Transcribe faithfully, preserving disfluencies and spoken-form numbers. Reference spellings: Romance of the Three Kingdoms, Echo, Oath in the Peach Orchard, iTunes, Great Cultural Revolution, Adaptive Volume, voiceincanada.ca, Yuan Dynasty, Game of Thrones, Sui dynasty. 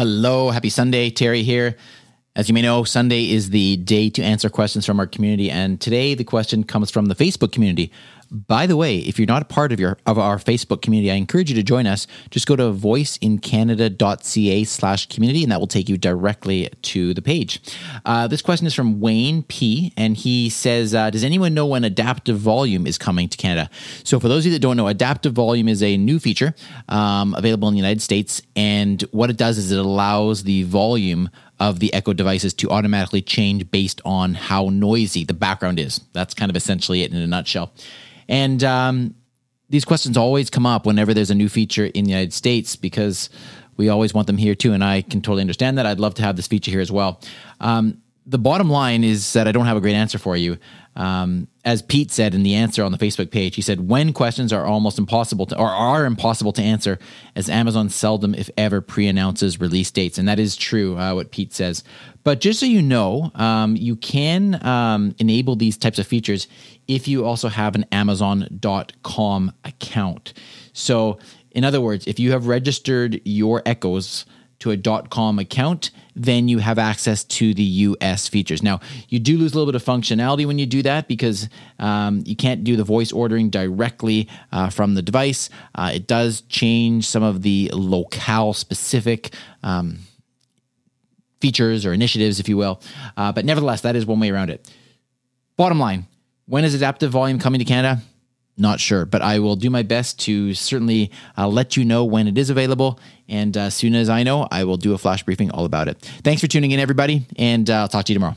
Hello, happy Sunday. Terry here. As you may know, Sunday is the day to answer questions from our community, and today the question comes from the Facebook community. By the way, if you're not a part of your of our Facebook community, I encourage you to join us. Just go to voiceincanada.ca slash community, and that will take you directly to the page. Uh, this question is from Wayne P., and he says, uh, does anyone know when Adaptive Volume is coming to Canada? So for those of you that don't know, Adaptive Volume is a new feature um, available in the United States, and what it does is it allows the volume of the Echo devices to automatically change based on how noisy the background is. That's kind of essentially it in a nutshell. And um, these questions always come up whenever there's a new feature in the United States because we always want them here too, and I can totally understand that. I'd love to have this feature here as well. Um, the bottom line is that I don't have a great answer for you. Um, as Pete said in the answer on the Facebook page, he said, when questions are almost impossible to, or are impossible to answer, as Amazon seldom, if ever, pre-announces release dates. And that is true, uh, what Pete says. But just so you know, um, you can um, enable these types of features if you also have an Amazon dot com account. So in other words, if you have registered your Echoes to a .com account, then you have access to the U S features. Now, you do lose a little bit of functionality when you do that because um, you can't do the voice ordering directly uh, from the device. Uh, it does change some of the locale-specific um, features or initiatives, if you will. Uh, but nevertheless, that is one way around it. Bottom line, when is Adaptive Volume coming to Canada? Not sure, but I will do my best to certainly uh, let you know when it is available. And as uh, soon as I know, I will do a flash briefing all about it. Thanks for tuning in, everybody, and uh, I'll talk to you tomorrow.